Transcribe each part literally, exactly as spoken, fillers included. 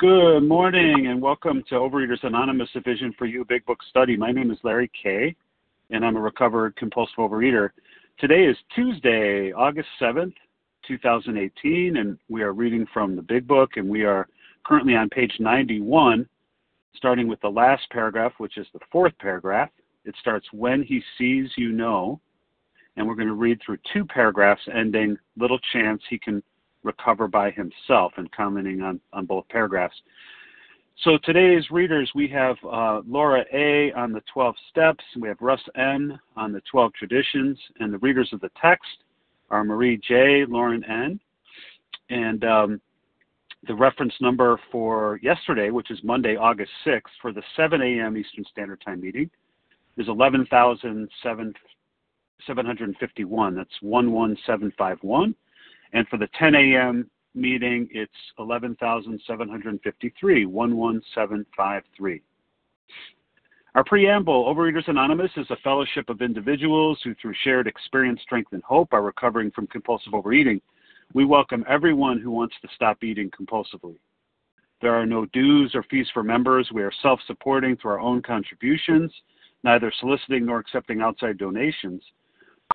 Good morning and welcome to Overeaters Anonymous, A Vision for You Big Book Study. My name is Larry Kay, and I'm a recovered compulsive overeater. Today is Tuesday, August seventh, two thousand eighteen, and we are reading from the Big Book, and we are currently on page ninety-one, starting with the last paragraph, which is the fourth paragraph. It starts, "When he sees you know," and we're going to read through two paragraphs ending, "Little chance he can recover by himself," and commenting on, on both paragraphs. So today's readers, we have uh, Laura A. on the twelve steps, we have Russ N. on the twelve traditions, and the readers of the text are Marie J., Lauren N., and um, the reference number for yesterday, which is Monday, August sixth, for the seven a.m. Eastern Standard Time meeting is eleven thousand seven hundred fifty-one. That's one one seven five one. And for the ten a.m. meeting, it's eleven thousand seven hundred fifty-three, one one seven five three. Our preamble, Overeaters Anonymous is a fellowship of individuals who through shared experience, strength, and hope are recovering from compulsive overeating. We welcome everyone who wants to stop eating compulsively. There are no dues or fees for members. We are self-supporting through our own contributions, neither soliciting nor accepting outside donations.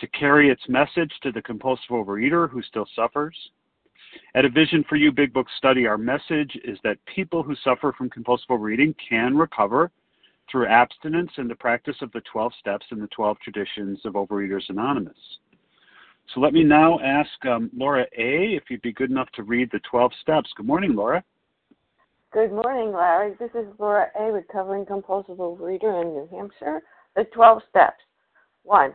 to carry its message to the compulsive overeater who still suffers. At A Vision for You Big Book Study, our message is that people who suffer from compulsive overeating can recover through abstinence and the practice of the twelve steps and the twelve traditions of Overeaters Anonymous. So let me now ask um, Laura A. if you'd be good enough to read the twelve steps. Good morning, Laura. Good morning, Larry. This is Laura A., recovering compulsive overeater in New Hampshire. The twelve steps. One,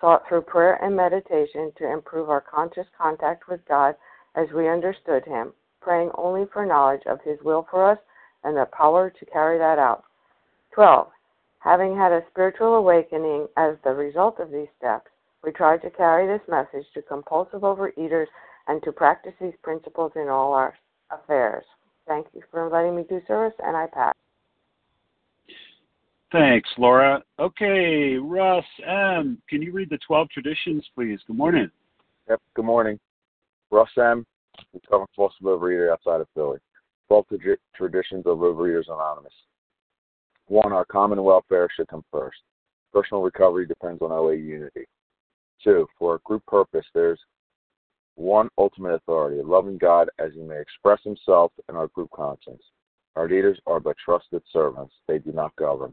sought through prayer and meditation to improve our conscious contact with God as we understood Him, praying only for knowledge of His will for us and the power to carry that out. twelve. Having had a spiritual awakening as the result of these steps, we tried to carry this message to compulsive overeaters and to practice these principles in all our affairs. Thank you for letting me do service, and I pass. Thanks, Laura. Okay, Russ M., can you read the twelve traditions, please? Good morning. Yep, good morning. Russ M., recovering compulsive overeater outside of Philly. twelve tra- traditions of Overeaters Anonymous. One, our common welfare should come first. Personal recovery depends on O A unity. Two, for a group purpose, there's one ultimate authority, loving God as He may express Himself in our group conscience. Our leaders are but trusted servants. They do not govern.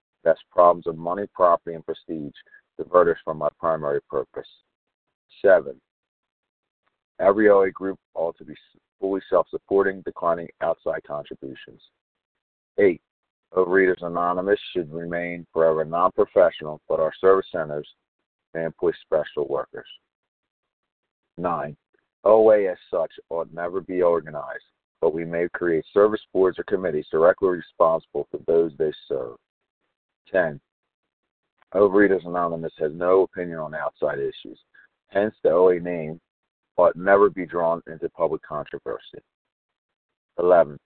That's problems of money, property, and prestige, divert us from our primary purpose. Seven, every O A group ought to be fully self-supporting, declining outside contributions. Eight, Overeaters Anonymous should remain forever non-professional, but our service centers and push special workers. Nine, O A as such ought never be organized, but we may create service boards or committees directly responsible for those they serve. Ten, Overeaters Anonymous has no opinion on outside issues. Hence, the O A name ought never be drawn into public controversy. eleven.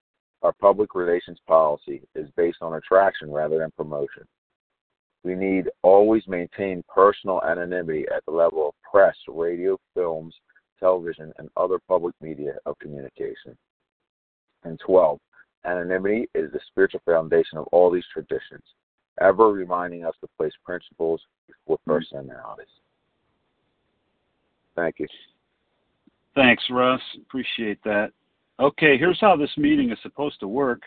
Our public relations policy is based on attraction rather than promotion. We need always maintain personal anonymity at the level of press, radio, films, television, and other public media of communication. And twelve. Anonymity is the spiritual foundation of all these traditions, ever reminding us to place principles before personalities. Thank you. Thanks, Russ. Appreciate that. Okay, here's how this meeting is supposed to work.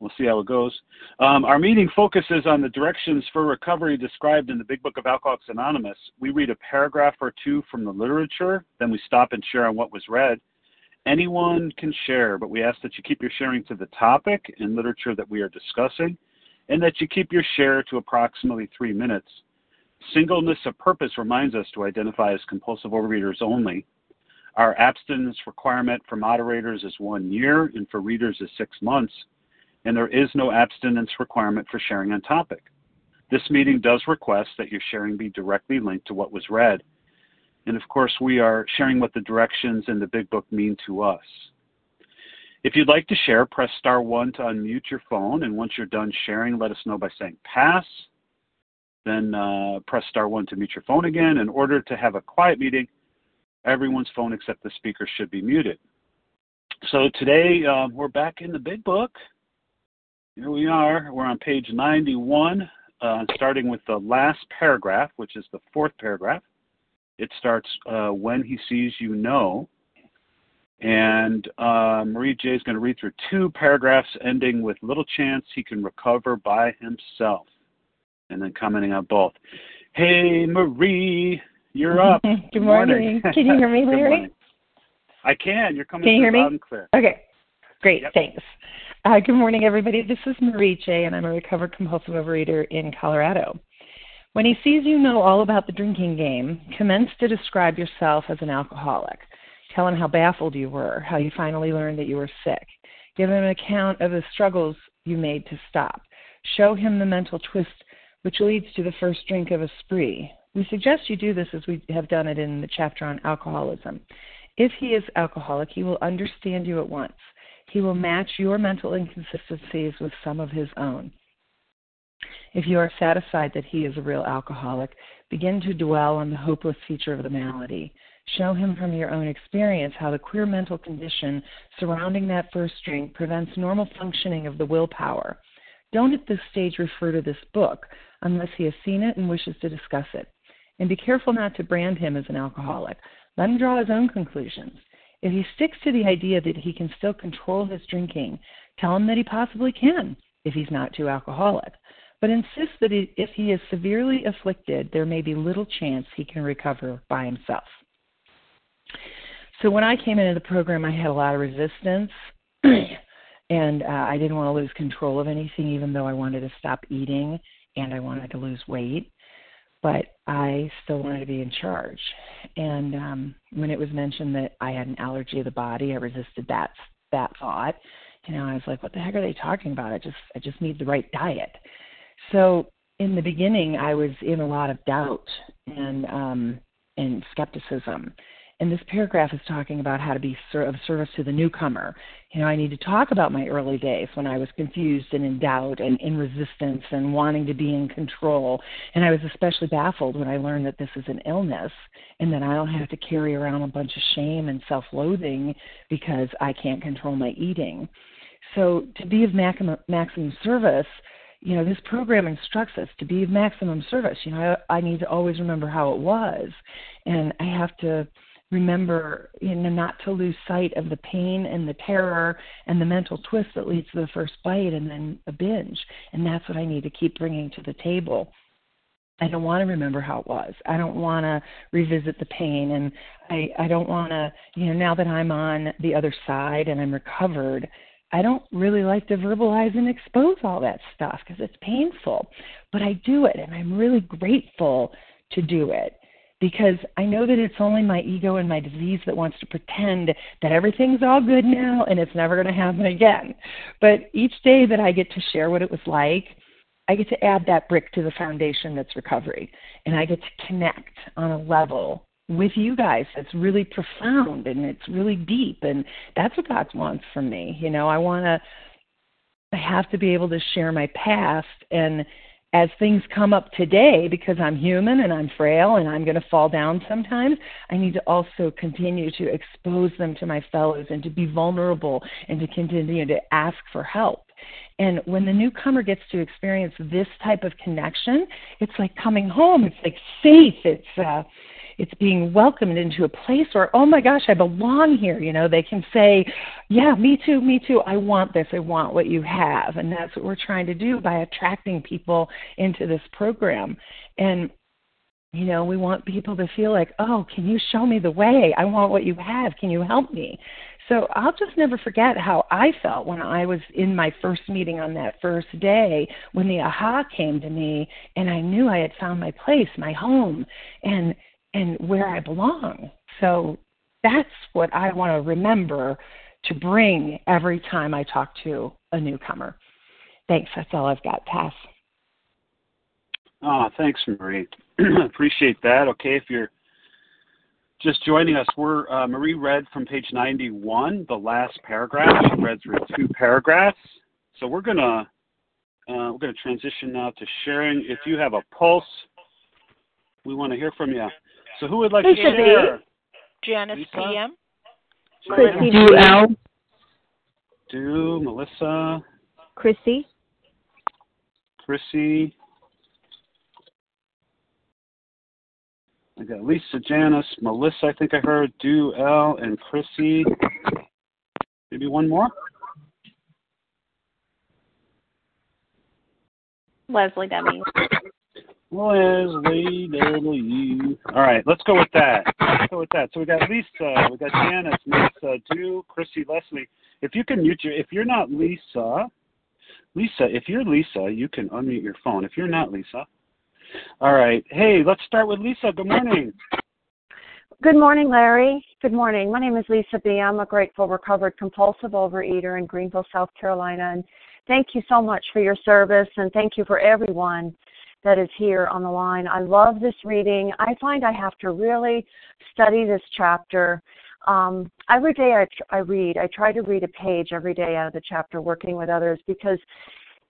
We'll see how it goes. Um, our meeting focuses on the directions for recovery described in the Big Book of Alcoholics Anonymous. We read a paragraph or two from the literature, then we stop and share on what was read. Anyone can share, but we ask that you keep your sharing to the topic and literature that we are discussing, and that you keep your share to approximately three minutes. Singleness of purpose reminds us to identify as compulsive overeaters only. Our abstinence requirement for moderators is one year, and for readers is six months, and there is no abstinence requirement for sharing on topic. This meeting does request that your sharing be directly linked to what was read. And, of course, we are sharing what the directions in the Big Book mean to us. If you'd like to share, press star one to unmute your phone, and once you're done sharing, let us know by saying pass. Then uh, press star one to mute your phone again. In order to have a quiet meeting, everyone's phone except the speaker should be muted. So today uh, we're back in the Big Book. Here we are. We're on page ninety-one, uh, starting with the last paragraph, which is the fourth paragraph. It starts, uh, when he sees you know. And uh, Marie J. is going to read through two paragraphs, ending with little chance he can recover by himself, and then commenting on both. Hey, Marie. You're up. Good morning. morning. Can you hear me, Larry? I can. You're coming can you hear me? Loud and clear. Okay. Great. Yep. Thanks. Uh, good morning, everybody. This is Marie J., and I'm a recovered compulsive overeater in Colorado. When he sees you know all about the drinking game, commence to describe yourself as an alcoholic. Tell him how baffled you were, how you finally learned that you were sick. Give him an account of the struggles you made to stop. Show him the mental twist which leads to the first drink of a spree. We suggest you do this as we have done it in the chapter on alcoholism. If he is alcoholic, he will understand you at once. He will match your mental inconsistencies with some of his own. If you are satisfied that he is a real alcoholic, begin to dwell on the hopeless feature of the malady. Show him from your own experience how the queer mental condition surrounding that first drink prevents normal functioning of the willpower. Don't at this stage refer to this book unless he has seen it and wishes to discuss it. And be careful not to brand him as an alcoholic. Let him draw his own conclusions. If he sticks to the idea that he can still control his drinking, tell him that he possibly can if he's not too alcoholic. But insist that if he is severely afflicted, there may be little chance he can recover by himself. So when I came into the program, I had a lot of resistance, and uh, I didn't want to lose control of anything, even though I wanted to stop eating and I wanted to lose weight. But I still wanted to be in charge. And um, when it was mentioned that I had an allergy of the body, I resisted that that thought. You know, I was like, what the heck are they talking about? I just I just need the right diet. So in the beginning, I was in a lot of doubt and um, and skepticism. And this paragraph is talking about how to be of service to the newcomer. You know, I need to talk about my early days when I was confused and in doubt and in resistance and wanting to be in control. And I was especially baffled when I learned that this is an illness and that I don't have to carry around a bunch of shame and self-loathing because I can't control my eating. So to be of maximum service, you know, this program instructs us to be of maximum service. You know, I, I need to always remember how it was, and I have to remember, you know, not to lose sight of the pain and the terror and the mental twist that leads to the first bite and then a binge. And that's what I need to keep bringing to the table. I don't want to remember how it was. I don't want to revisit the pain. And I, I don't want to, you know, now that I'm on the other side and I'm recovered, I don't really like to verbalize and expose all that stuff because it's painful. But I do it, and I'm really grateful to do it, because I know that it's only my ego and my disease that wants to pretend that everything's all good now and it's never going to happen again. But each day that I get to share what it was like, I get to add that brick to the foundation that's recovery, and I get to connect on a level with you guys that's really profound and it's really deep, and that's what God wants from me. You know, I want to, I have to be able to share my past, and as things come up today, because I'm human and I'm frail and I'm going to fall down sometimes, I need to also continue to expose them to my fellows and to be vulnerable and to continue to ask for help. And when the newcomer gets to experience this type of connection, it's like coming home. It's like safe. It's uh, it's being welcomed into a place where, oh, my gosh, I belong here. You know, they can say, yeah, me too, me too. I want this. I want what you have. And that's what we're trying to do by attracting people into this program. And, you know, we want people to feel like, oh, can you show me the way? I want what you have. Can you help me? So I'll just never forget how I felt when I was in my first meeting on that first day, when the aha came to me and I knew I had found my place, my home, and and where I belong. So that's what I want to remember to bring every time I talk to a newcomer. Thanks. That's all I've got. Pass. Oh, thanks, Marie. Appreciate that. Okay, if you're just joining us, we're uh, Marie read from page ninety-one, the last paragraph. She read through two paragraphs. So we're gonna uh, we're gonna transition now to sharing. If you have a pulse, we want to hear from you. So who would like Lisa to share? B. Janice, Lisa? P M. Chrissy, Dew, L. Dew, Melissa. Chrissy. Chrissy. I got Lisa, Janice, Melissa, I think I heard, Dew, L, and Chrissy. Maybe one more? Leslie W. Leslie W. All right, let's go with that. Let's go with that. So we got Lisa, we got Janice, Melissa, Dew, Chrissy, Leslie. If you can mute your, if you're not Lisa, Lisa, if you're Lisa, you can unmute your phone. If you're not Lisa. All right. Hey, let's start with Lisa. Good morning. Good morning, Larry. Good morning. My name is Lisa B. I'm a grateful, recovered, compulsive overeater in Greenville, South Carolina. And thank you so much for your service, and thank you for everyone that is here on the line. I love this reading. I find I have to really study this chapter. Um, every day I, I read, I try to read a page every day out of the chapter, Working with Others, because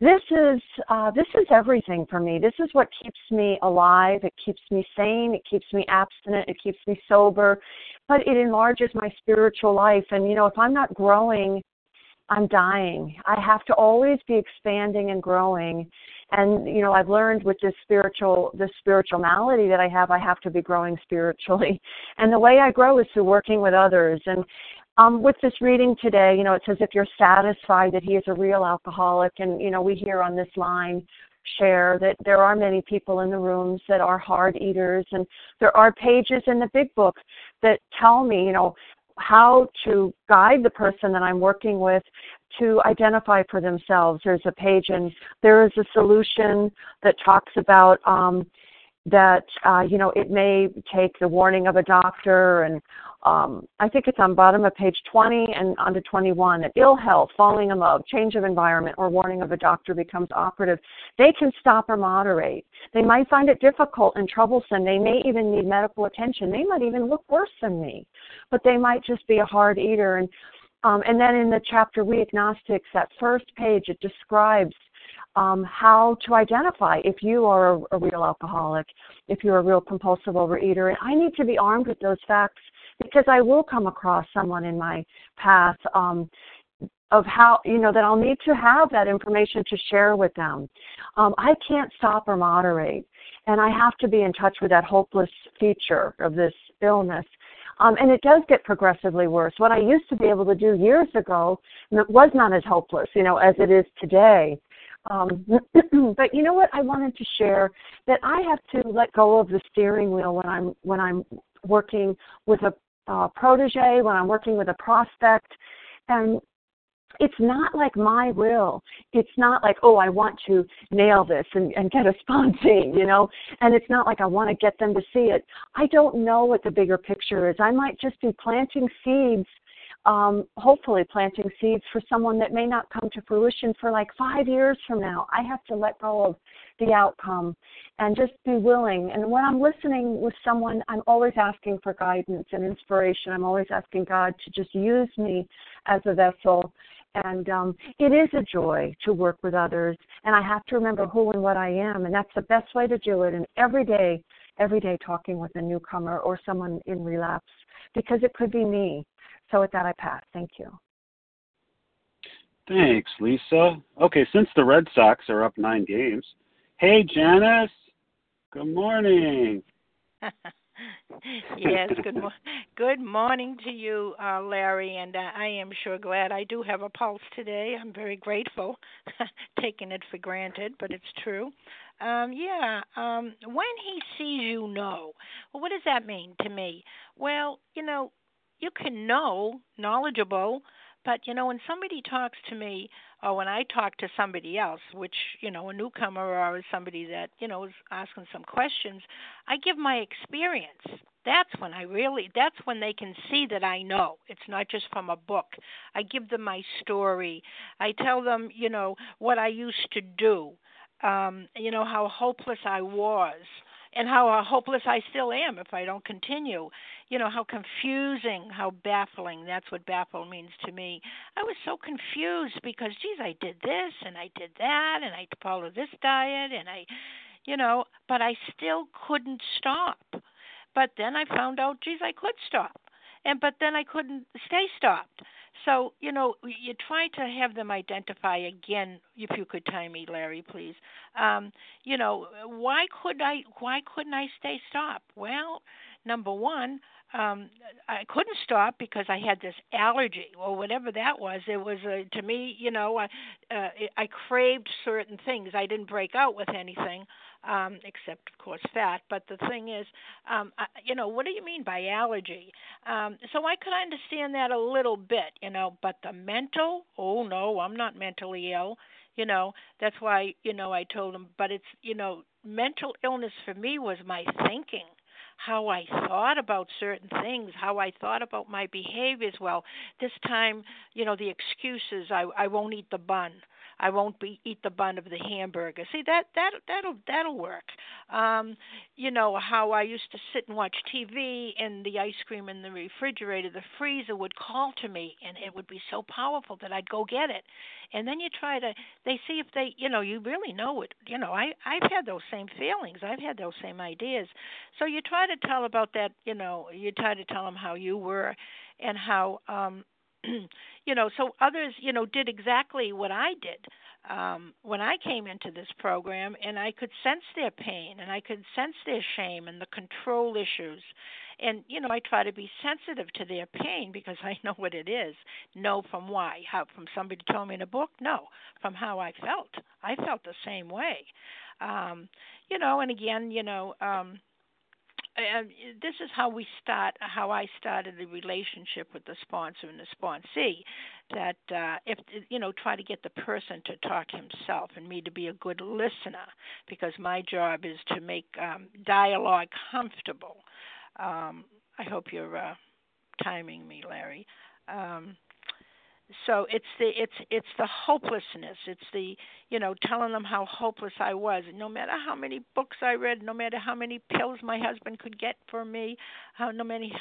This is uh, this is everything for me. This is what keeps me alive. It keeps me sane. It keeps me abstinent. It keeps me sober. But it enlarges my spiritual life. And, you know, if I'm not growing, I'm dying. I have to always be expanding and growing. And, you know, I've learned with this spiritual this spiritual malady that I have, I have to be growing spiritually. And the way I grow is through working with others. And Um, with this reading today, you know, it says if you're satisfied that he is a real alcoholic, and, you know, we hear on this line share that there are many people in the rooms that are hard eaters, and there are pages in the Big Book that tell me, you know, how to guide the person that I'm working with to identify for themselves. There's a page, and there is a solution that talks about um, that, uh, you know, it may take the warning of a doctor, and Um, I think it's on bottom of page twenty and onto twenty-one, that ill health, falling in love, change of environment, or warning of a doctor becomes operative. They can stop or moderate. They might find it difficult and troublesome. They may even need medical attention. They might even look worse than me, but they might just be a hard eater. And um, and then in the chapter, We Agnostics, that first page, it describes Um, how to identify if you are a, a real alcoholic, if you're a real compulsive overeater. And I need to be armed with those facts, because I will come across someone in my path um, of how, you know, that I'll need to have that information to share with them. Um, I can't stop or moderate, and I have to be in touch with that hopeless feature of this illness. Um, and it does get progressively worse. What I used to be able to do years ago was not as hopeless, you know, as it is today. Um, but you know what I wanted to share, that I have to let go of the steering wheel when I'm when I'm working with a uh, protege, when I'm working with a prospect, and It's not like my will. It's not like, oh, I want to nail this and, and get a sponsee, you know. And it's not like I want to get them to see it. I don't know what the bigger picture is. I might just be planting seeds, um, hopefully planting seeds for someone that may not come to fruition for like five years from now. I have to let go of the outcome and just be willing. And when I'm listening with someone, I'm always asking for guidance and inspiration. I'm always asking God to just use me as a vessel. And um, it is a joy to work with others, and I have to remember who and what I am, and that's the best way to do it. And every day, every day talking with a newcomer or someone in relapse, because it could be me. So with that, I pass. Thank you. Thanks, Lisa. Okay, since the Red Sox are up nine games, hey, Janice, good morning. Yes, good, mo- good morning to you, uh, Larry, and uh, I am sure glad I do have a pulse today. I'm very grateful, taking it for granted, but it's true. Um, yeah, um, when he sees you know, well, what does that mean to me? Well, you know, you can know, knowledgeable, but, you know, when somebody talks to me or when I talk to somebody else, which, you know, a newcomer or somebody that, you know, is asking some questions, I give my experience. That's when I really, that's when they can see that I know. It's not just from a book. I give them my story. I tell them, you know, what I used to do, um, you know, how hopeless I was. And how hopeless I still am if I don't continue. You know, how confusing, how baffling. That's what baffle means to me. I was so confused because, geez, I did this and I did that and I followed this diet and I, you know, but I still couldn't stop. But then I found out, geez, I could stop. And but then I couldn't stay stopped. So, you know, you try to have them identify again, if you could time me, Larry, please. Um, you know, why could I, why couldn't I stay stopped? Well, number one, um, I couldn't stop because I had this allergy or whatever that was. It was, a, to me, you know, I, uh, I craved certain things. I didn't break out with anything. Um, except, of course, fat. But the thing is, um, I, you know, what do you mean by allergy? Um, so I could understand that a little bit, you know, but the mental, oh, no, I'm not mentally ill, you know. That's why, you know, I told him, but it's, you know, mental illness for me was my thinking, how I thought about certain things, how I thought about my behaviors. Well, this time, you know, the excuses, I, I won't eat the bun. I won't be, eat the bun of the hamburger. See, that, that, that'll, that'll work. Um, you know, how I used to sit and watch T V and the ice cream in the refrigerator, the freezer would call to me, and it would be so powerful that I'd go get it. And then you try to, they see if they, you know, you really know it. You know, I, I've had those same feelings. I've had those same ideas. So you try to tell about that, you know, you try to tell them how you were and how, um, you know, so others, you know, did exactly what I did um, when I came into this program, and I could sense their pain, and I could sense their shame and the control issues. And, you know, I try to be sensitive to their pain because I know what it is. Know from why? How, from somebody told me in a book? No, from how I felt. I felt the same way. Um, you know, and again, you know, um, Uh, this is how we start, how I started the relationship with the sponsor and the sponsee, that uh, if, you know, try to get the person to talk himself and me to be a good listener, because my job is to make um, dialogue comfortable. Um, I hope you're uh, timing me, Larry. Um, So it's the it's it's the hopelessness. It's the, you know, telling them how hopeless I was. No matter how many books I read, no matter how many pills my husband could get for me, how no many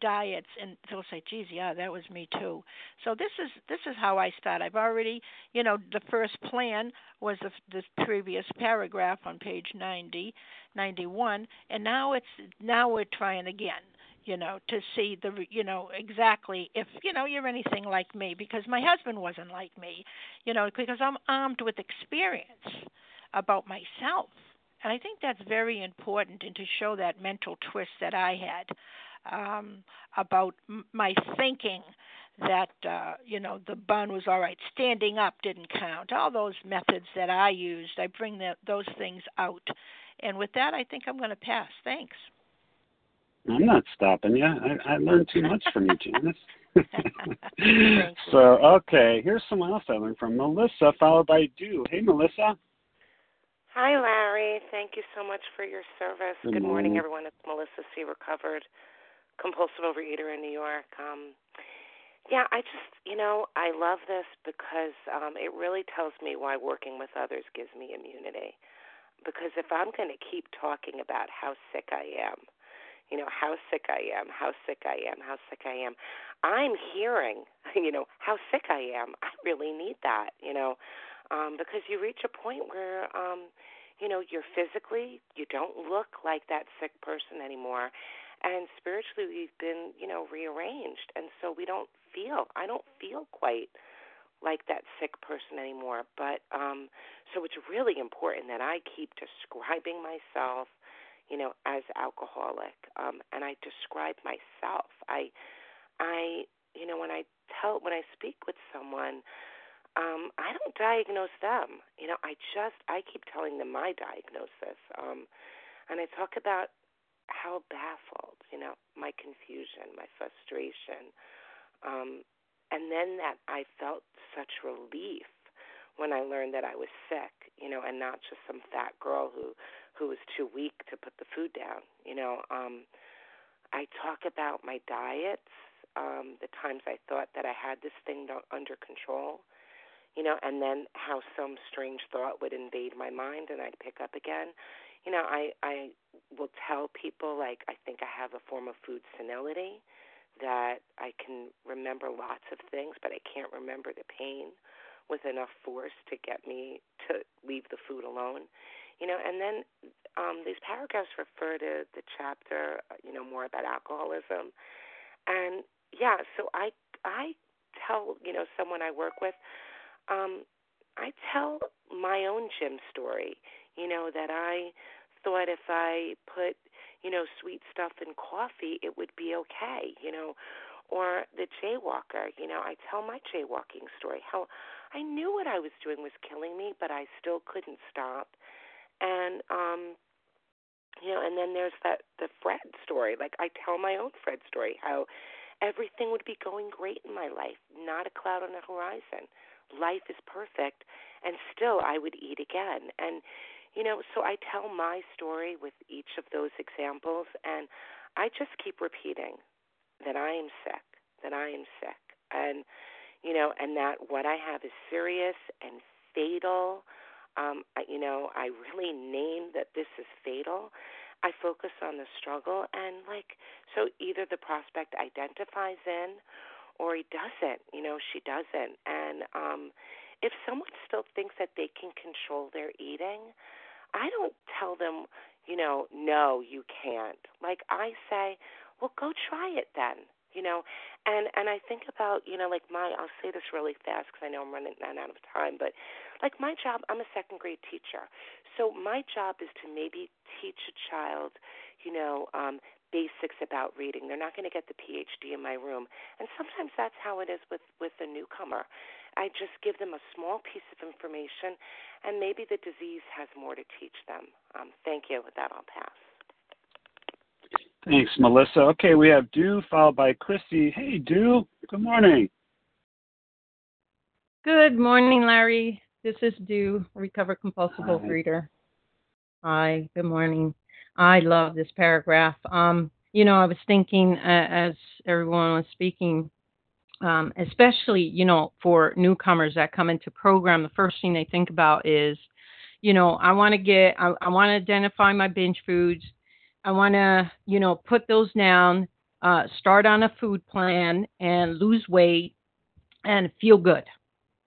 diets, and they'll say, "Geez, yeah, that was me too." So this is this is how I start. I've already, you know, the first plan was the, the previous paragraph on page ninety, ninety-one, and now it's now we're trying again. You know, to see the, you know, exactly if, you know, you're anything like me, because my husband wasn't like me, you know, because I'm armed with experience about myself. And I think that's very important, and to show that mental twist that I had um, about m- my thinking that, uh, you know, the bun was all right, standing up didn't count, all those methods that I used, I bring the, those things out. And with that, I think I'm going to pass. Thanks. I'm not stopping you. I, I learned too much from you, Janice. So, okay, here's someone else I learned from. Melissa, followed by Dew. Hey, Melissa. Hi, Larry. Thank you so much for your service. Good, Good morning. morning, everyone. It's Melissa C., recovered compulsive overeater in New York. Um, yeah, I just, you know, I love this because um, it really tells me why working with others gives me immunity. Because if I'm going to keep talking about how sick I am, you know, how sick I am, how sick I am, how sick I am, I'm hearing, you know, how sick I am. I really need that, you know, um, because you reach a point where, um, you know, you're physically, you don't look like that sick person anymore. And spiritually, we've been, you know, rearranged. And so we don't feel, I don't feel quite like that sick person anymore. But um, so it's really important that I keep describing myself, you know, as alcoholic, um, and I describe myself. I, I, you know, when I tell, when I speak with someone, um, I don't diagnose them. You know, I just, I keep telling them my diagnosis, um, and I talk about how baffled, you know, my confusion, my frustration, um, and then that I felt such relief when I learned that I was sick, you know, and not just some fat girl who. who was too weak to put the food down. You know, um, I talk about my diets, um, the times I thought that I had this thing under control, you know, and then how some strange thought would invade my mind and I'd pick up again. You know, I, I will tell people, like, I think I have a form of food senility, that I can remember lots of things, but I can't remember the pain with enough force to get me to leave the food alone. You know, and then um, these paragraphs refer to the chapter, you know, more about alcoholism. And, yeah, so I I tell, you know, someone I work with, um, I tell my own gym story, you know, that I thought if I put, you know, sweet stuff in coffee, it would be okay, you know. Or the jaywalker, you know, I tell my jaywalking story, how I knew what I was doing was killing me, but I still couldn't stop. And, um, you know, and then there's that the Fred story. Like, I tell my own Fred story, how everything would be going great in my life, not a cloud on the horizon. Life is perfect, and still I would eat again. And, you know, so I tell my story with each of those examples, and I just keep repeating that I am sick, that I am sick. And, you know, and that what I have is serious and fatal. Um, you know, I really name that this is fatal. I focus on the struggle, and, like, so either the prospect identifies in or he doesn't, you know, she doesn't. And um, if someone still thinks that they can control their eating, I don't tell them, you know, no, you can't. Like, I say, well, go try it then, you know. And, and I think about, you know, like my, I'll say this really fast because I know I'm running out of time, but, like, my job, I'm a second grade teacher. So my job is to maybe teach a child, you know, um, basics about reading. They're not going to get the P H D in my room. And sometimes that's how it is with, with a newcomer. I just give them a small piece of information, and maybe the disease has more to teach them. Um, thank you. With that, I'll pass. Thanks, Melissa. Okay, we have Dew followed by Chrissy. Hey, Dew. Good morning. Good morning, Larry. This is Dew, recovered compulsive overeater. Hi. Hi, good morning. I love this paragraph. Um, you know, I was thinking uh, as everyone was speaking, um, especially, you know, for newcomers that come into program, the first thing they think about is, you know, I want to get, I, I want to identify my binge foods. I want to, you know, put those down, uh, start on a food plan and lose weight and feel good.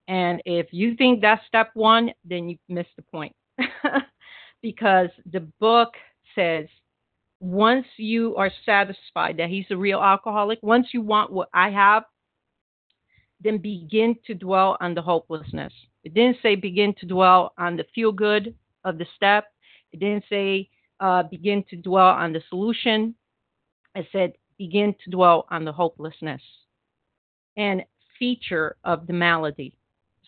And if you think that's step one, then you missed the point because the book says once you are satisfied that he's a real alcoholic, once you want what I have, then begin to dwell on the hopelessness. It didn't say begin to dwell on the feel good of the step. It didn't say uh, begin to dwell on the solution. It said begin to dwell on the hopelessness and feature of the malady.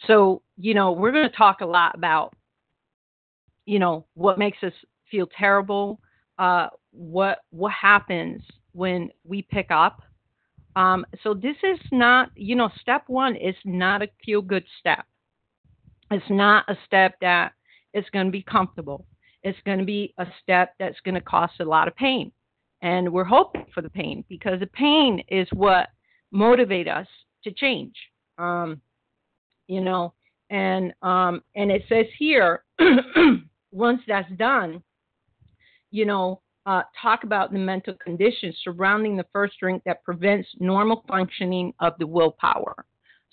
So, you know, we're going to talk a lot about, you know, what makes us feel terrible, uh, what what happens when we pick up, Um, so this is not, you know, step one is not a feel-good step. It's not a step that is going to be comfortable. It's going to be a step that's going to cost a lot of pain. And we're hoping for the pain, because the pain is what motivates us to change, um, you know. And um, and it says here, once that's done, you know, Uh, talk about the mental conditions surrounding the first drink that prevents normal functioning of the willpower.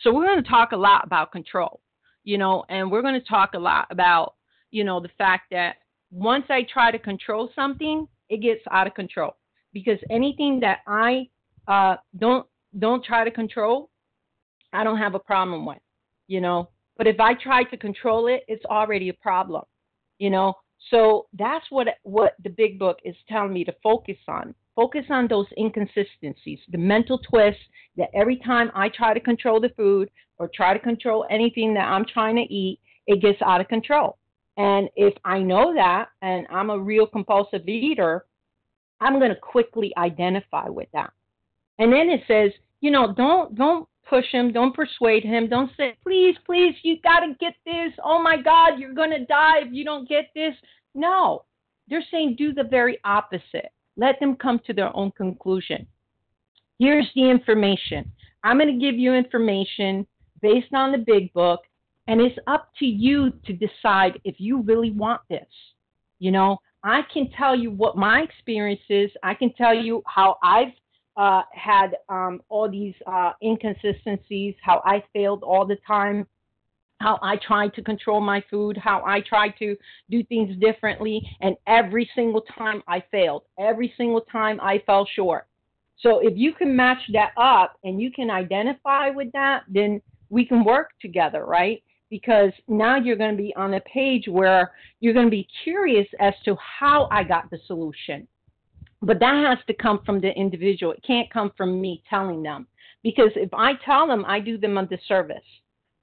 So we're going to talk a lot about control, you know, and we're going to talk a lot about, you know, the fact that once I try to control something, it gets out of control, because anything that I uh, don't don't try to control, I don't have a problem with, you know. But if I try to control it, it's already a problem, you know. So that's what what the Big Book is telling me to focus on. Focus on those inconsistencies, the mental twists that every time I try to control the food or try to control anything that I'm trying to eat, it gets out of control. And if I know that, and I'm a real compulsive eater, I'm going to quickly identify with that. And then it says, you know, don't don't push him, don't persuade him, don't say, please, please, you got to get this, oh my God, you're going to die if you don't get this. No, they're saying do the very opposite. Let them come to their own conclusion. Here's the information. I'm going to give you information based on the Big Book, and it's up to you to decide if you really want this. You know, I can tell you what my experience is. I can tell you how I've Uh, had um, all these uh, inconsistencies, how I failed all the time, how I tried to control my food, how I tried to do things differently, and every single time I failed, every single time I fell short. So if you can match that up and you can identify with that, then we can work together, right? Because now you're going to be on a page where you're going to be curious as to how I got the solution. But that has to come from the individual. It can't come from me telling them, because if I tell them, I do them a disservice,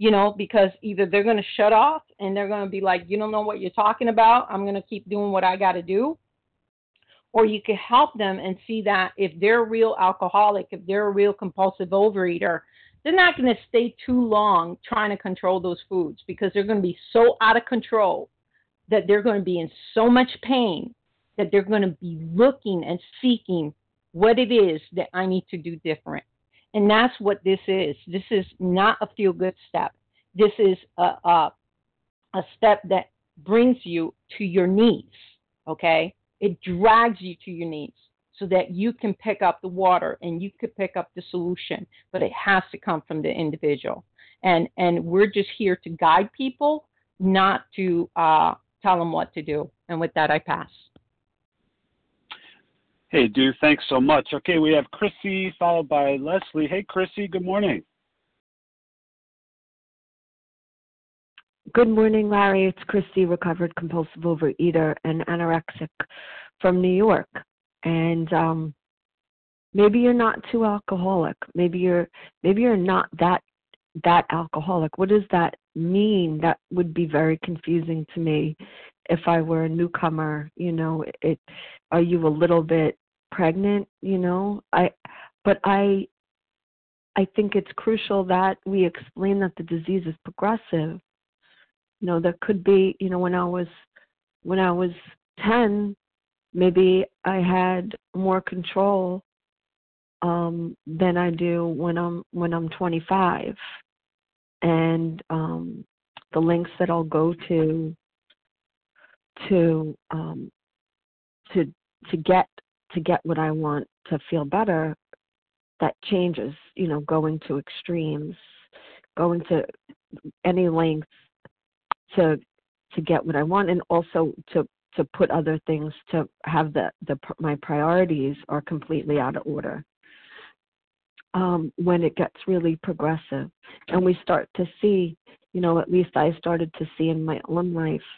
you know, because either they're going to shut off and they're going to be like, you don't know what you're talking about. I'm going to keep doing what I got to do. Or you can help them and see that if they're a real alcoholic, if they're a real compulsive overeater, they're not going to stay too long trying to control those foods, because they're going to be so out of control that they're going to be in so much pain that they're going to be looking and seeking what it is that I need to do different. And that's what this is. This is not a feel-good step. This is a, a, a step that brings you to your knees, okay? It drags you to your knees so that you can pick up the water and you could pick up the solution, but it has to come from the individual. And, and we're just here to guide people, not to uh, tell them what to do. And with that, I pass. Hey, Dew, thanks so much. Okay, we have Chrissy followed by Leslie. Hey, Chrissy, good morning. Good morning, Larry. It's Chrissy, recovered compulsive overeater and anorexic from New York. And um, maybe you're not too alcoholic. Maybe you're maybe you're not that that alcoholic. What does that mean? That would be very confusing to me if I were a newcomer. You know, it, it are you a little bit pregnant, you know? I, but I, I think it's crucial that we explain that the disease is progressive. You know, there could be, you know, when I was, when I was ten, maybe I had more control um, than I do when I'm when I'm twenty-five, and um, the links that I'll go to to um, to to get to get what I want to feel better, that changes, you know, going to extremes, going to any length to to get what I want, and also to, to put other things, to have the, the my priorities are completely out of order. Um, when it gets really progressive, and we start to see, you know, at least I started to see in my own life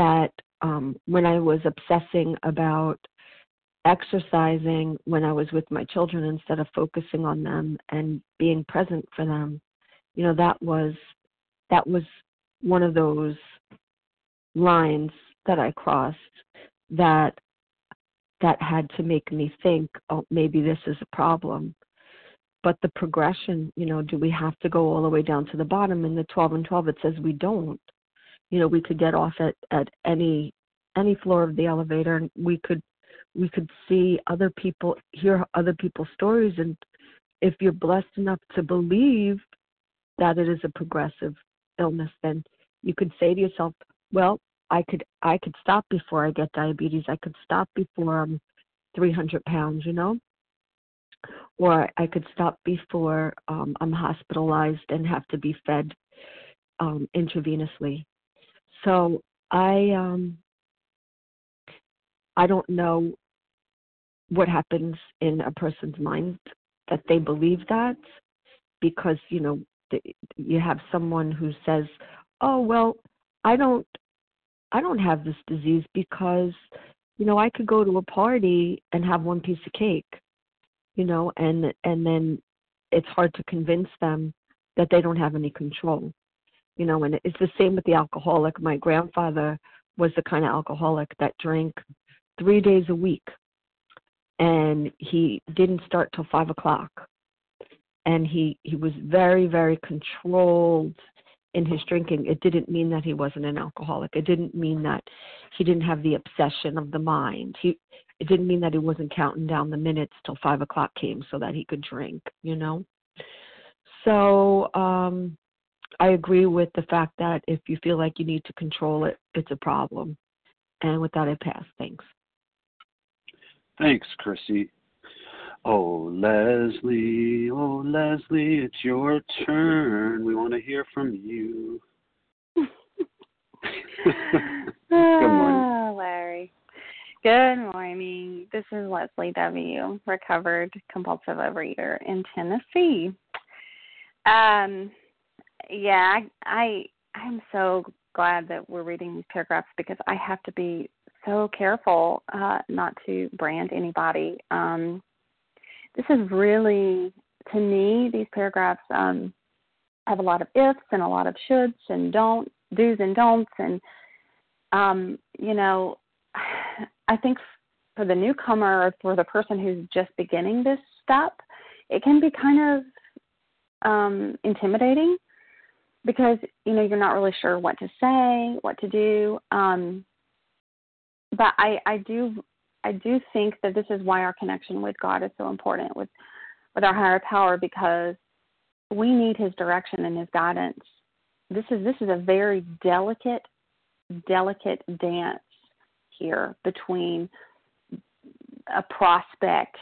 that Um, when I was obsessing about exercising when I was with my children instead of focusing on them and being present for them, you know, that was that was one of those lines that I crossed that that had to make me think, oh, maybe this is a problem. But the progression, you know, do we have to go all the way down to the bottom? In the twelve and twelve, it says we don't. You know, we could get off at, at any any floor of the elevator, and we could we could see other people, hear other people's stories. And if you're blessed enough to believe that it is a progressive illness, then you could say to yourself, well, I could I could stop before I get diabetes. I could stop before I'm three hundred pounds, you know. Or I could stop before um, I'm hospitalized and have to be fed um, intravenously. So I um, I don't know what happens in a person's mind that they believe that, because, you know, you have someone who says, oh, well, I don't I don't have this disease because, you know, I could go to a party and have one piece of cake. You know, and and then it's hard to convince them that they don't have any control. You know, and it's the same with the alcoholic. My grandfather was the kind of alcoholic that drank three days a week, and he didn't start till five o'clock. And he, he was very, very controlled in his drinking. It didn't mean that he wasn't an alcoholic. It didn't mean that he didn't have the obsession of the mind. He It didn't mean that he wasn't counting down the minutes till five o'clock came so that he could drink, you know. So um, I agree with the fact that if you feel like you need to control it, it's a problem. And with that, I pass. Thanks. Thanks, Chrissy. Oh, Leslie, oh, Leslie, it's your turn. We want to hear from you. Good morning. Oh, Larry. Good morning. This is Leslie W., recovered compulsive overeater in Tennessee. Um, yeah, I, I I'm so glad that we're reading these paragraphs, because I have to be so careful uh, not to brand anybody. Um, this is really, to me, these paragraphs um, have a lot of ifs and a lot of shoulds and don't, do's and don'ts, and um, you know. I think for the newcomer or for the person who's just beginning this step, it can be kind of um, intimidating, because, you know, you're not really sure what to say, what to do. Um, but I, I do I do think that this is why our connection with God is so important, with, with our higher power, because we need his direction and his guidance. This is this is a very delicate, delicate dance here between a prospect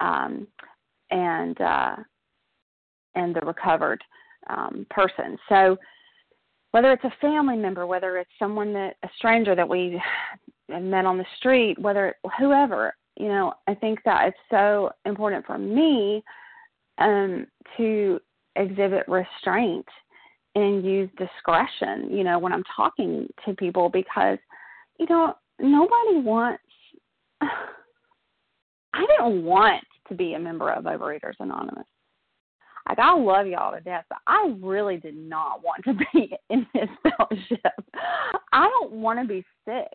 um, and uh, and the recovered um, person. So whether it's a family member, whether it's someone that a stranger that we met on the street, whether whoever, you know, I think that it's so important for me um, to exhibit restraint and use discretion, you know, when I'm talking to people, because you know, nobody wants, I didn't want to be a member of Overeaters Anonymous. Like, I love y'all to death, but I really did not want to be in this fellowship. I don't want to be sick.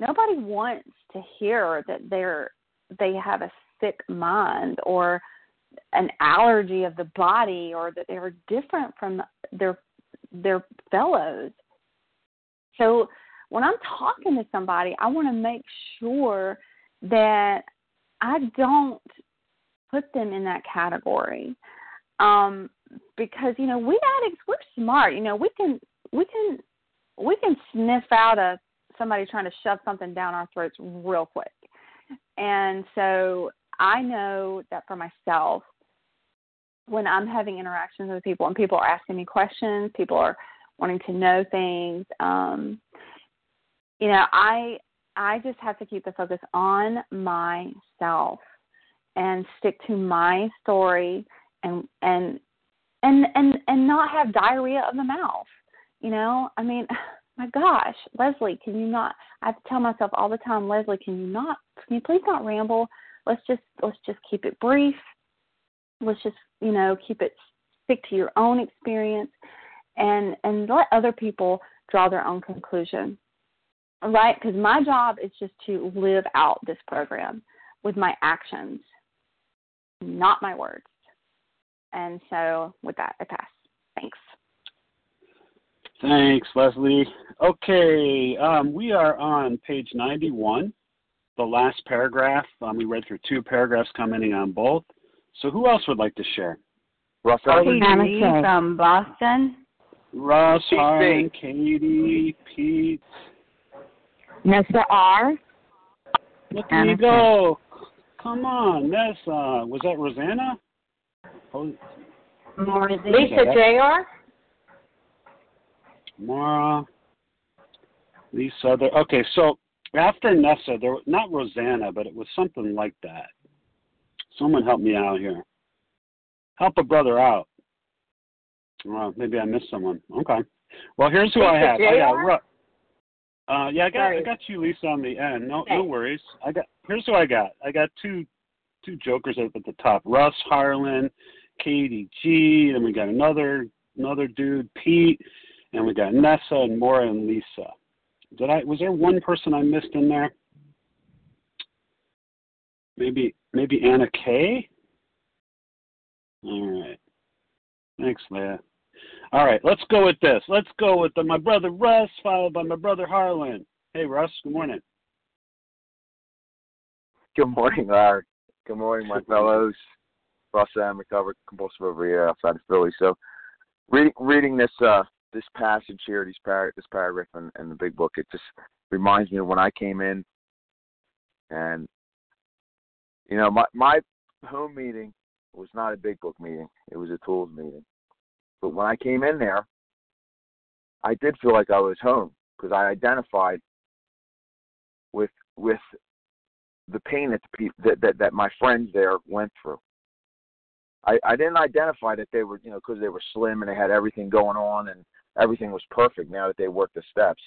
Nobody wants to hear that they're, they have a sick mind or an allergy of the body, or that they're different from their their fellows. So when I'm talking to somebody, I want to make sure that I don't put them in that category, um, because, you know, we addicts, we're smart. You know, we can we can we can sniff out a somebody trying to shove something down our throats real quick, and so I know that for myself when I'm having interactions with people and people are asking me questions, people are wanting to know things. Um, You know, I I just have to keep the focus on myself and stick to my story, and and and and, and not have diarrhea of the mouth. You know, I mean, my gosh, Leslie, can you not? I have to tell myself all the time, Leslie, can you not? Can you please not ramble? Let's just let's just keep it brief. Let's just, you know, keep it stick to your own experience, and and let other people draw their own conclusion. Right, because my job is just to live out this program with my actions, not my words. And so with that, I pass. Thanks. Thanks, Leslie. Okay, um, we are on page ninety-one, the last paragraph. Um, we read through two paragraphs commenting on both. So who else would like to share? Russ N. from Boston. Russ, Harlan, Katie, Pete. Nessa R. Look, you go. Come on, Nessa. Was that Rosanna? Oh. Lisa J R. Maura. Lisa. There. Okay, so after Nessa, there was not Rosanna, but it was something like that. Someone help me out here. Help a brother out. Well, maybe I missed someone. Okay. Well, here's who Lisa I have. J R? I got Russ. Uh, yeah, I got I got you, Lisa, on the end. No, no worries. I got here's who I got. I got two two jokers up at the top. Russ, Harlan, Katie G. Then we got another another dude, Pete, and we got Nessa and Maura and Lisa. Did I was there one person I missed in there? Maybe maybe Anna K. All right. Thanks, Leah. All right, let's go with this. Let's go with the, my brother Russ, followed by my brother Harlan. Hey, Russ, good morning. Good morning, Larry. Good morning, my fellows. Russ M., recovered compulsive overeater outside of Philly. So reading, reading this uh, this passage here, these par- this paragraph in, in the Big Book, it just reminds me of when I came in. And, you know, my, my home meeting was not a Big Book meeting. It was a tools meeting. But when I came in there, I did feel like I was home because I identified with with the pain that, the, that that that my friends there went through. I, I didn't identify that they were, you know, because they were slim and they had everything going on and everything was perfect now that they worked the steps.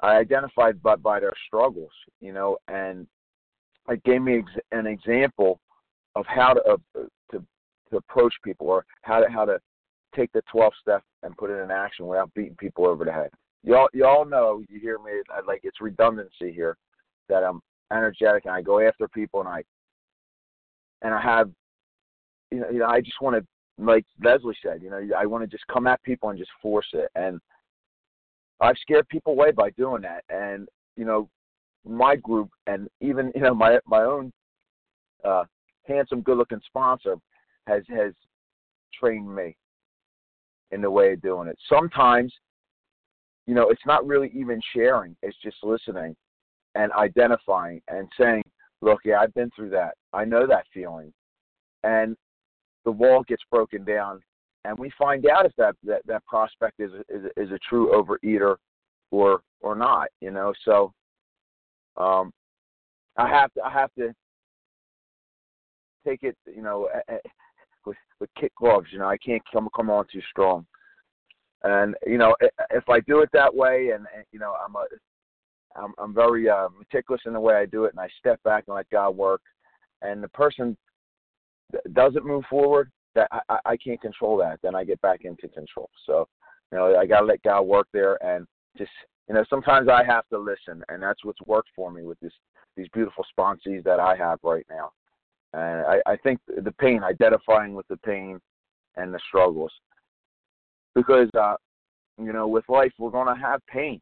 I identified by, by their struggles, you know, and it gave me ex- an example of how to uh, to. to approach people or how to how to take the twelve step and put it in action without beating people over the head. Y'all y'all know, you hear me, I, like it's redundancy here, that I'm energetic and I go after people and I and I have you know, you know I just want to, like Leslie said, you know, I want to just come at people and just force it. And I've scared people away by doing that. And, you know, my group and even, you know, my my own uh, handsome good looking sponsor has has trained me in the way of doing it. Sometimes, you know, it's not really even sharing. It's just listening and identifying and saying, look, yeah, I've been through that. I know that feeling. And the wall gets broken down, and we find out if that, that, that prospect is, is is a true overeater or or not, you know. So um, I have to I have to take it, you know, at, at, With, with kick gloves, you know, I can't come come on too strong. And, you know, if I do it that way, and, and you know, I'm a, I'm, I'm very uh, meticulous in the way I do it, and I step back and let God work, and the person doesn't move forward, that I, I can't control that. Then I get back into control. So, you know, I got to let God work there, and just, you know, sometimes I have to listen, and that's what's worked for me with this these beautiful sponsees that I have right now. And I, I think the pain, identifying with the pain and the struggles. Because, uh, you know, with life, we're going to have pain,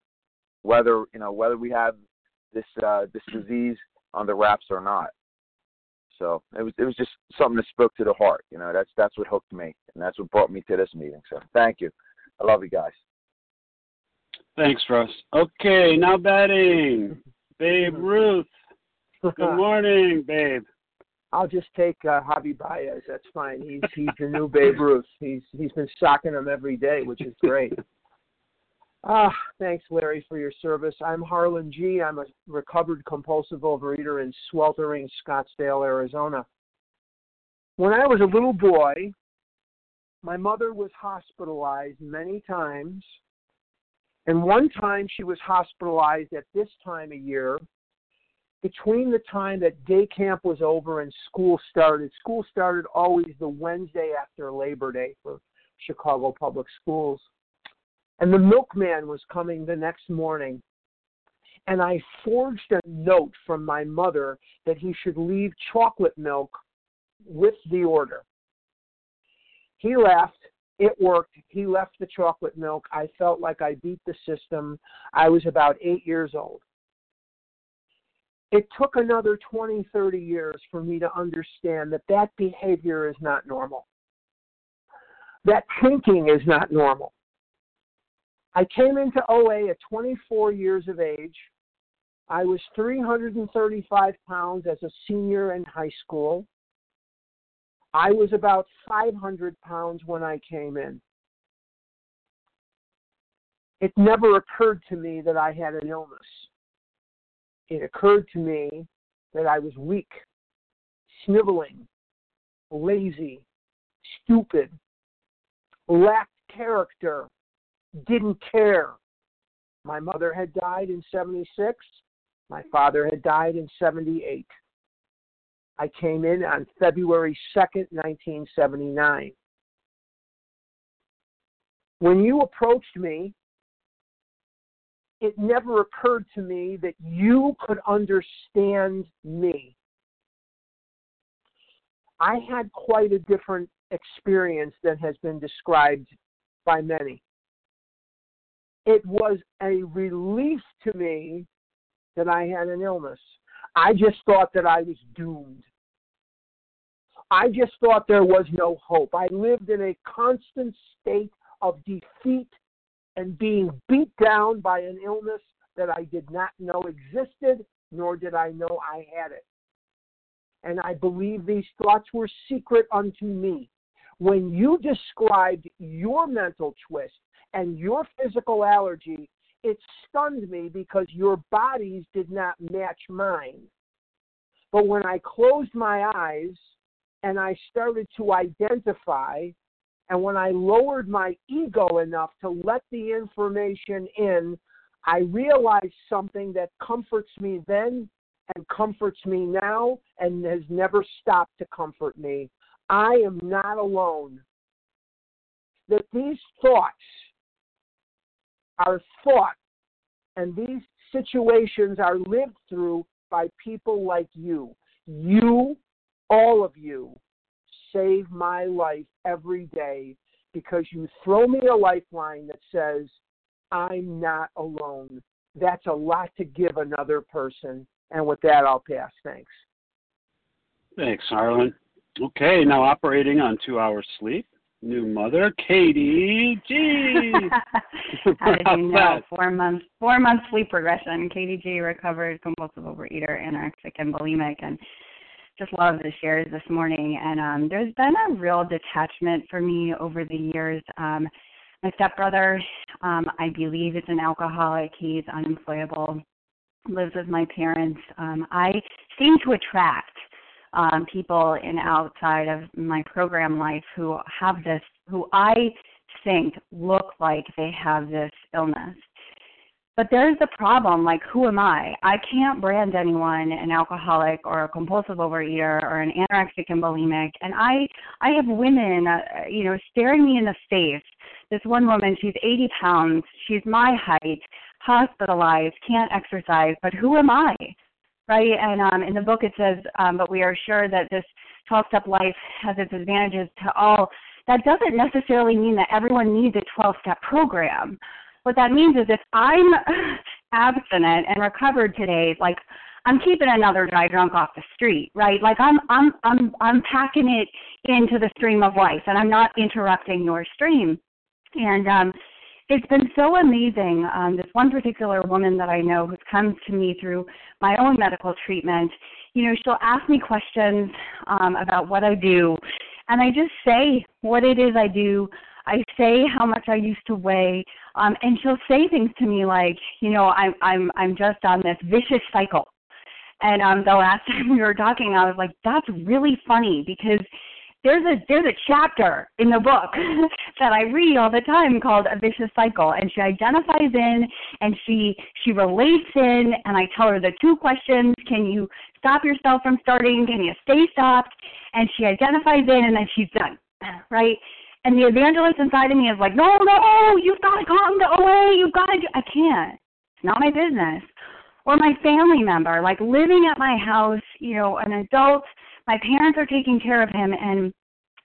whether, you know, whether we have this uh, this disease on the wraps or not. So it was it was just something that spoke to the heart. You know, that's that's what hooked me, and that's what brought me to this meeting. So thank you. I love you guys. Thanks, Russ. Okay, now batting, Babe Ruth. Good morning, Babe. I'll just take uh, Javi Baez. That's fine. He's he's the new Babe Ruth. He's he's been socking them every day, which is great. Ah, uh, thanks, Larry, for your service. I'm Harlan G. I'm a recovered compulsive overeater in sweltering Scottsdale, Arizona. When I was a little boy, my mother was hospitalized many times, and one time she was hospitalized at this time of year. Between the time that day camp was over and school started, school started always the Wednesday after Labor Day for Chicago public schools. And the milkman was coming the next morning. And I forged a note from my mother that he should leave chocolate milk with the order. He left. It worked. He left the chocolate milk. I felt like I beat the system. I was about eight years old. It took another twenty, thirty years for me to understand that that behavior is not normal. That thinking is not normal. I came into O A at twenty-four years of age. I was three hundred thirty-five pounds as a senior in high school. I was about five hundred pounds when I came in. It never occurred to me that I had an illness. It occurred to me that I was weak, sniveling, lazy, stupid, lacked character, didn't care. My mother had died in seventy-six. My father had died in seventy-eight. I came in on February second, nineteen seventy-nine. When you approached me, it never occurred to me that you could understand me. I had quite a different experience than has been described by many. It was a relief to me that I had an illness. I just thought that I was doomed. I just thought there was no hope. I lived in a constant state of defeat and being beat down by an illness that I did not know existed, nor did I know I had it. And I believe these thoughts were secret unto me. When you described your mental twist and your physical allergy, it stunned me because your bodies did not match mine. But when I closed my eyes and I started to identify, and when I lowered my ego enough to let the information in, I realized something that comforts me then and comforts me now and has never stopped to comfort me. I am not alone. That these thoughts are thought, and these situations are lived through by people like you. You, all of you, save my life every day because you throw me a lifeline that says, I'm not alone. That's a lot to give another person. And with that, I'll pass. Thanks. Thanks, Harlan. Okay, now operating on two hours sleep. New mother, Katie G. How did you know? Four months, four months sleep regression. Katie G. recovered compulsive overeater, anorexic, and bulimic, and just love the shares this morning. And um, there's been a real detachment for me over the years. Um, my stepbrother, um, I believe, is an alcoholic. He's unemployable. Lives with my parents. Um, I seem to attract Um, people in outside of my program life who have this, who I think look like they have this illness. But there's the problem, like, who am I? I can't brand anyone an alcoholic or a compulsive overeater or an anorexic and bulimic. And I, I have women, uh, you know, staring me in the face. This one woman, she's eighty pounds. She's my height, hospitalized, can't exercise. But who am I? Right, and um, in the book it says, um, but we are sure that this twelve-step life has its advantages to all. That doesn't necessarily mean that everyone needs a twelve-step program. What that means is if I'm abstinent and recovered today, like I'm keeping another dry drunk off the street, right? Like I'm, I'm, I'm, I'm packing it into the stream of life, and I'm not interrupting your stream. And um, it's been so amazing. Um, this one particular woman that I know who's come to me through my own medical treatment, you know, she'll ask me questions um, about what I do, and I just say what it is I do. I say how much I used to weigh, um, and she'll say things to me like, you know, I'm I'm I'm just on this vicious cycle. And um, the last time we were talking, I was like, that's really funny because There's a there's a chapter in the book that I read all the time called A Vicious Cycle, and she identifies in and she she relates in, and I tell her the two questions: can you stop yourself from starting? Can you stay stopped? And she identifies in, and then she's done, right? And the evangelist inside of me is like, no, no, you've got to come to O A, you've got to do. I can't. It's not my business. Or my family member, like living at my house, you know, an adult. My parents are taking care of him, and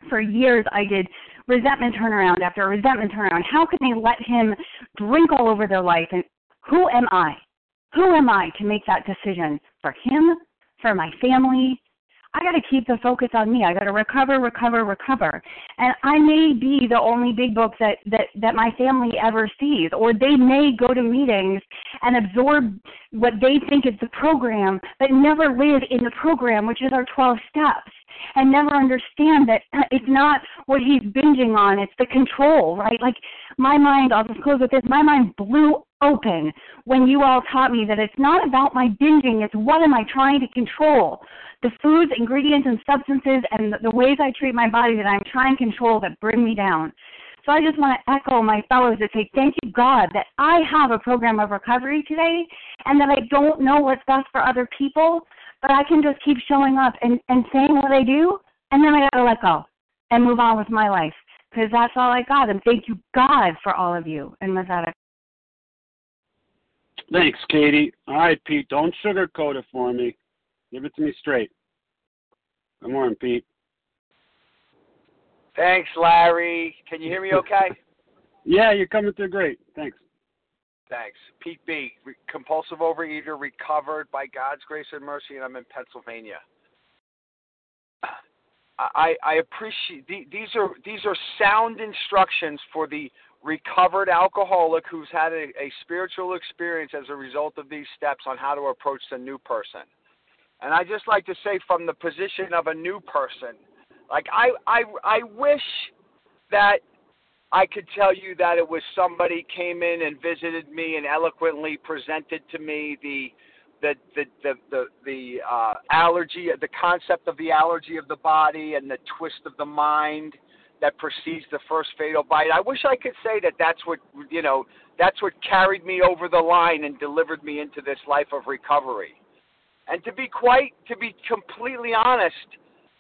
for years I did resentment turnaround after resentment turnaround. How can they let him drink all over their life? And who am I? Who am I to make that decision for him, for my family? I got to keep the focus on me. I got to recover, recover, recover. And I may be the only big book that, that, that my family ever sees, or they may go to meetings and absorb what they think is the program, but never live in the program, which is our twelve steps, and never understand that it's not what he's binging on. It's the control, right? Like my mind, I'll just close with this, my mind blew open when you all taught me that it's not about my binging, it's what am I trying to control? The foods, ingredients, and substances, and the ways I treat my body that I'm trying to control that bring me down. So I just want to echo my fellows and say, thank you, God, that I have a program of recovery today and that I don't know what's best for other people, but I can just keep showing up and, and saying what I do, and then I got to let go and move on with my life because that's all I got. And thank you, God, for all of you. And with that, I Thanks, Katie. All right, Pete, don't sugarcoat it for me. Give it to me straight. Good morning, Pete. Thanks, Larry. Can you hear me okay? Yeah, you're coming through great. Thanks. Thanks. Pete B., re- compulsive overeater, recovered by God's grace and mercy, and I'm in Pennsylvania. I, I appreciate th- these are these are sound instructions for the recovered alcoholic who's had a, a spiritual experience as a result of these steps on how to approach the new person. And I just like to say from the position of a new person, like I, I, I wish that I could tell you that it was somebody came in and visited me and eloquently presented to me the the the the the, the uh, allergy, the concept of the allergy of the body and the twist of the mind that precedes the first fatal bite. I wish I could say that that's what, you know, that's what carried me over the line and delivered me into this life of recovery. And to be quite, to be completely honest,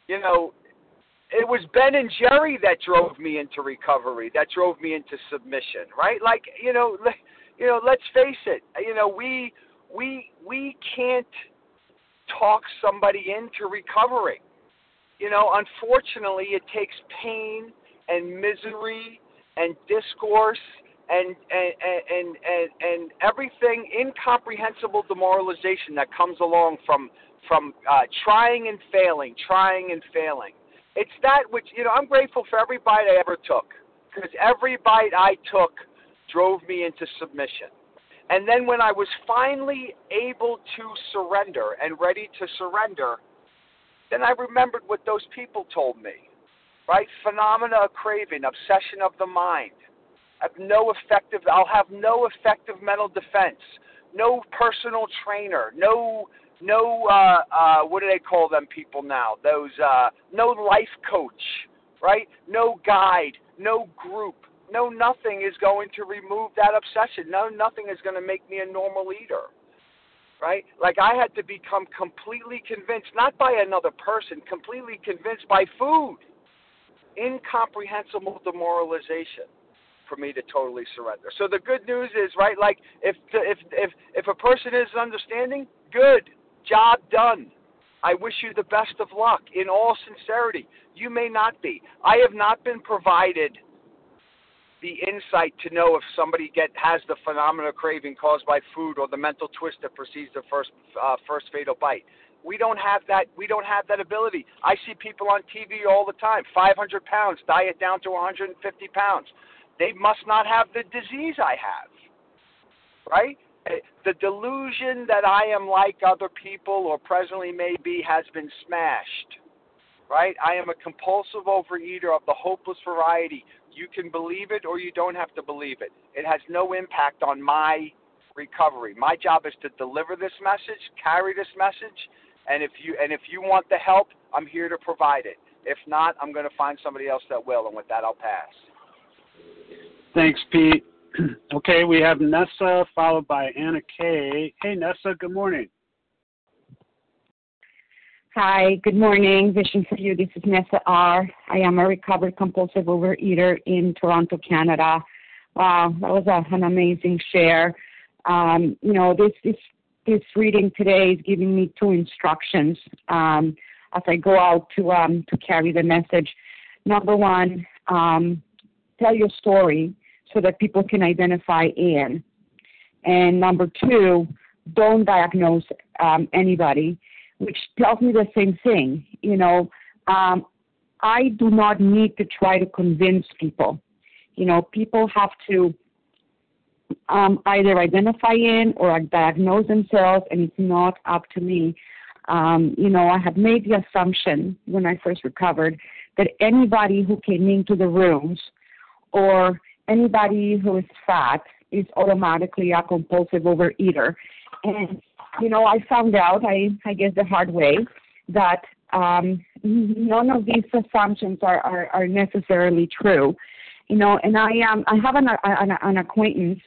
you know, it was Ben and Jerry that drove me into recovery, that drove me into submission, right? Like, you know, le- you know, let's face it, you know, we, we, we can't talk somebody into recovery. You know, unfortunately, it takes pain and misery and discourse and and, and and and everything, incomprehensible demoralization that comes along from from uh, trying and failing, trying and failing. It's that which, you know, I'm grateful for every bite I ever took because every bite I took drove me into submission. And then when I was finally able to surrender and ready to surrender, then I remembered what those people told me, right? Phenomena of craving, obsession of the mind. Have no effective, I'll have no effective mental defense, no personal trainer, no, no, uh, uh, what do they call them people now? Those, uh, no life coach, right? No guide, no group, no nothing is going to remove that obsession. No, nothing is going to make me a normal eater. Right? Like I had to become completely convinced, not by another person, completely convinced by food. Incomprehensible demoralization for me to totally surrender. So the good news is, right, like if if if if a person is understanding, good, job done. I wish you the best of luck. In all sincerity, you may not be. I have not been provided the insight to know if somebody get has the phenomenal craving caused by food or the mental twist that precedes the first uh, first fatal bite. We don't have that. We don't have that ability. I see people on T V all the time, five hundred pounds, diet down to one hundred fifty pounds. They must not have the disease I have, right? The delusion that I am like other people or presently may be has been smashed, right? I am a compulsive overeater of the hopeless variety. You can believe it or you don't have to believe it. It has no impact on my recovery. My job is to deliver this message, carry this message, and if you and if you want the help, I'm here to provide it. If not, I'm going to find somebody else that will, and with that, I'll pass. Thanks, Pete. Okay, we have Nessa followed by Anna K. Hey, Nessa, good morning. Hi, good morning. Vision for you. This is Nessa R. I am a recovered compulsive overeater in Toronto, Canada. Wow, that was a, an amazing share. Um, you know, this, this this reading today is giving me two instructions. Um, as I go out to um, to carry the message. Number one, um, tell your story so that people can identify in. And number two, don't diagnose um, anybody, which tells me the same thing. You know, um, I do not need to try to convince people. You know, people have to um, either identify in or diagnose themselves, and it's not up to me. Um, you know, I had made the assumption when I first recovered that anybody who came into the rooms or anybody who is fat is automatically a compulsive overeater. And, you know, I found out, I, I guess the hard way, that um, none of these assumptions are, are, are necessarily true. You know, and I um, I have an, an, an acquaintance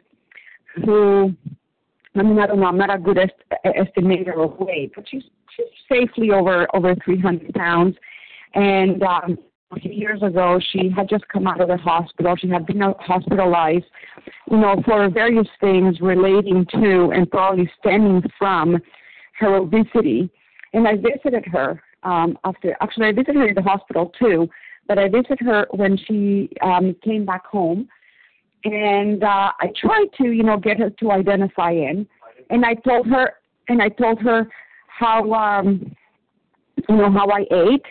who, I mean, I don't know, I'm not a good est- estimator of weight, but she's, she's safely over, over three hundred pounds. And um, a few years ago, she had just come out of the hospital. She had been hospitalized, you know, for various things relating to and probably stemming from her obesity. And I visited her um, after, actually, I visited her in the hospital too, but I visited her when she um, came back home. And uh, I tried to, you know, get her to identify in, and I told her, and I told her how, um, you know, how I ate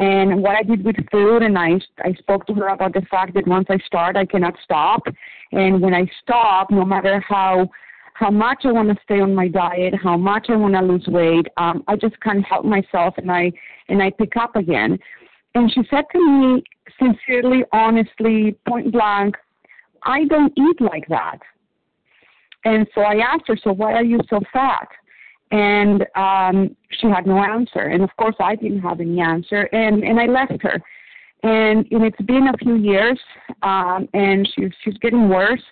and what I did with food, and I, I spoke to her about the fact that once I start, I cannot stop, and when I stop, no matter how how much I want to stay on my diet, how much I want to lose weight, um, I just can't help myself, and I and I pick up again. And she said to me, sincerely, honestly, point blank, I don't eat like that. And so I asked her, so why are you so fat? And um, she had no answer. And, of course, I didn't have any answer. And, and I left her. And, and it's been a few years, um, and she, she's getting worse.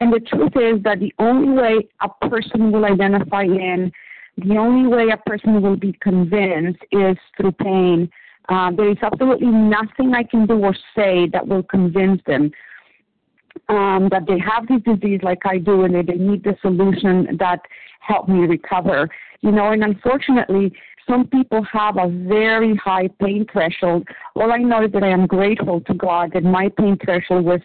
And the truth is that the only way a person will identify in, the only way a person will be convinced is through pain. Uh, there is absolutely nothing I can do or say that will convince them Um, that they have this disease like I do, and that they need the solution that helped me recover. You know, and unfortunately, some people have a very high pain threshold. All I know is that I am grateful to God that my pain threshold was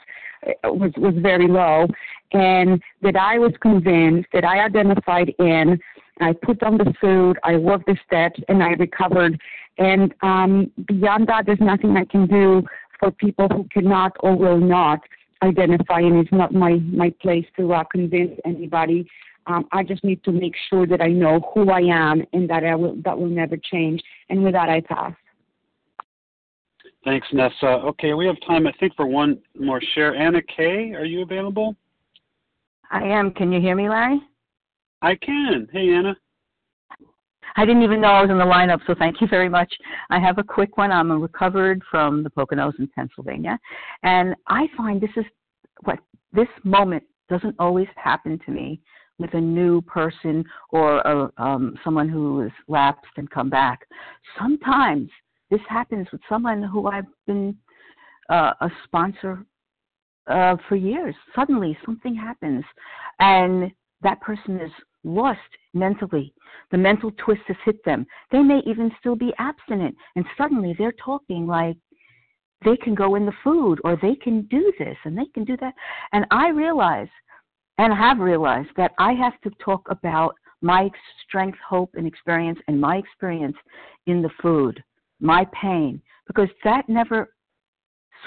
was, was very low, and that I was convinced, that I identified in, I put on the food, I worked the steps, and I recovered. And um, beyond that, there's nothing I can do for people who cannot or will not identify, and it's not my, my place to uh, convince anybody. Um, I just need to make sure that I know who I am and that I will, that will never change. And with that, I pass. Thanks, Nessa. Okay, we have time, I think, for one more share. Anna K., are you available? I am. Can you hear me, Larry? I can. Hey, Anna. I didn't even know I was in the lineup, so thank you very much. I have a quick one. I'm recovered from the Poconos in Pennsylvania, and I find this is what this moment doesn't always happen to me with a new person or a, um, someone who is lapsed and come back. Sometimes this happens with someone who I've been uh, a sponsor uh, for years. Suddenly something happens, and that person is lost mentally. The mental twist has hit them. They may even still be abstinent, and suddenly they're talking like they can go in the food, or they can do this and they can do that. And I realize, and have realized, that I have to talk about my strength, hope, and experience, and my experience in the food, my pain, because that never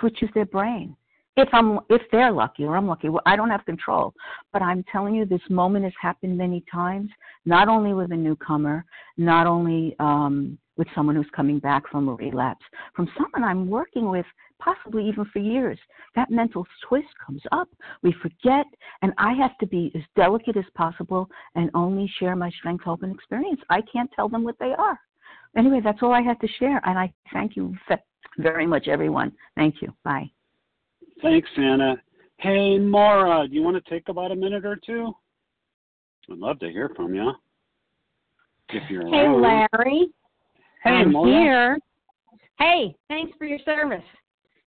switches their brain. If I'm, if they're lucky or I'm lucky, well, I don't have control. But I'm telling you, this moment has happened many times, not only with a newcomer, not only um, with someone who's coming back from a relapse, from someone I'm working with, possibly even for years. That mental twist comes up. We forget, and I have to be as delicate as possible and only share my strength, hope, and experience. I can't tell them what they are. Anyway, that's all I had to share, and I thank you very much, everyone. Thank you. Bye. Thanks, Anna. Hey, Maura, do you want to take about a minute or two? I'd love to hear from you. If you're hey, around. Larry. Hey, I'm Maura. Here. Hey, thanks for your service.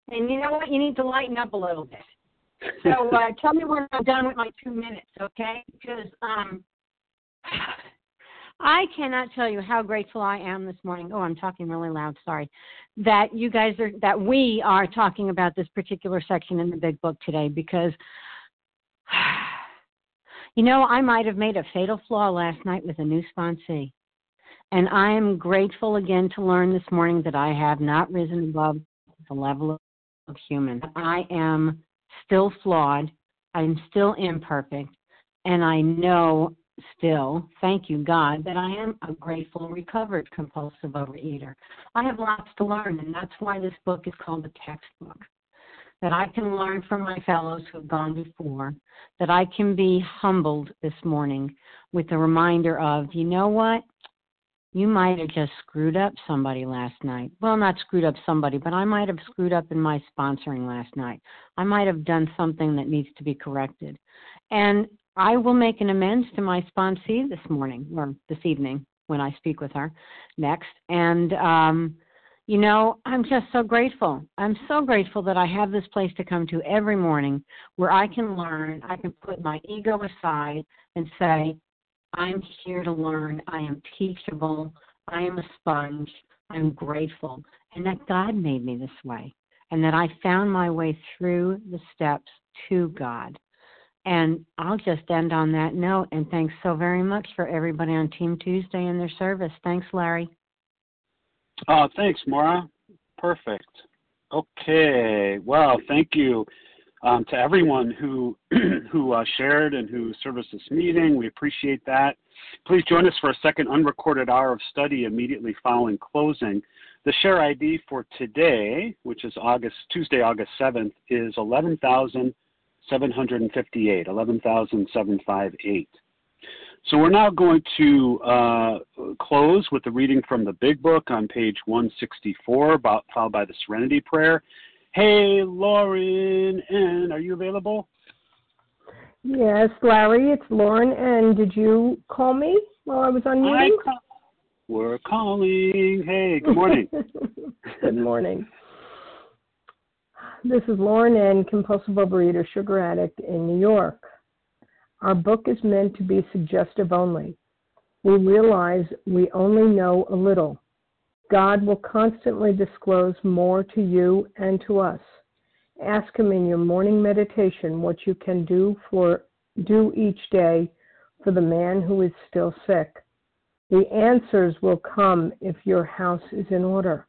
And you know what? You need to lighten up a little bit. So uh, tell me when I'm done with my two minutes, okay? Because um, I cannot tell you how grateful I am this morning. Oh, I'm talking really loud. Sorry. That you guys are, that we are talking about this particular section in the Big Book today, because, you know, I might have made a fatal flaw last night with a new sponsee. And I am grateful again to learn this morning that I have not risen above the level of human. I am still flawed. I'm still imperfect. And I know still, thank you, God, that I am a grateful, recovered compulsive overeater. I have lots to learn, and that's why this book is called a textbook, that I can learn from my fellows who have gone before, that I can be humbled this morning with the reminder of, you know what? You might have just screwed up somebody last night. Well, not screwed up somebody, but I might have screwed up in my sponsoring last night. I might have done something that needs to be corrected. And I will make an amends to my sponsee this morning, or this evening when I speak with her next. And, um, you know, I'm just so grateful. I'm so grateful that I have this place to come to every morning where I can learn, I can put my ego aside and say, I'm here to learn. I am teachable. I am a sponge. I'm grateful. And that God made me this way, and that I found my way through the steps to God. And I'll just end on that note. And thanks so very much for everybody on Team Tuesday and their service. Thanks, Larry. Oh, thanks, Maura. Perfect. Okay. Well, thank you. Um, to everyone who who uh, shared and who serviced this meeting, we appreciate that. Please join us for a second unrecorded hour of study immediately following closing. The share I D for today, which is August Tuesday, August seventh, is eleven thousand seven hundred fifty-eight, eleven thousand seven hundred fifty-eight. So we're now going to uh, close with the reading from the Big Book on page one sixty-four, about, followed by the Serenity Prayer. Hey, Lauren N., are you available? Yes, Larry, it's Lauren N. Did you call me while I was on meeting? Call- We're calling. Hey, good morning. Good morning. This is Lauren N., compulsive overeater, sugar addict in New York. Our book is meant to be suggestive only. We realize we only know a little. God will constantly disclose more to you and to us. Ask him in your morning meditation what you can do for do each day for the man who is still sick. The answers will come if your house is in order.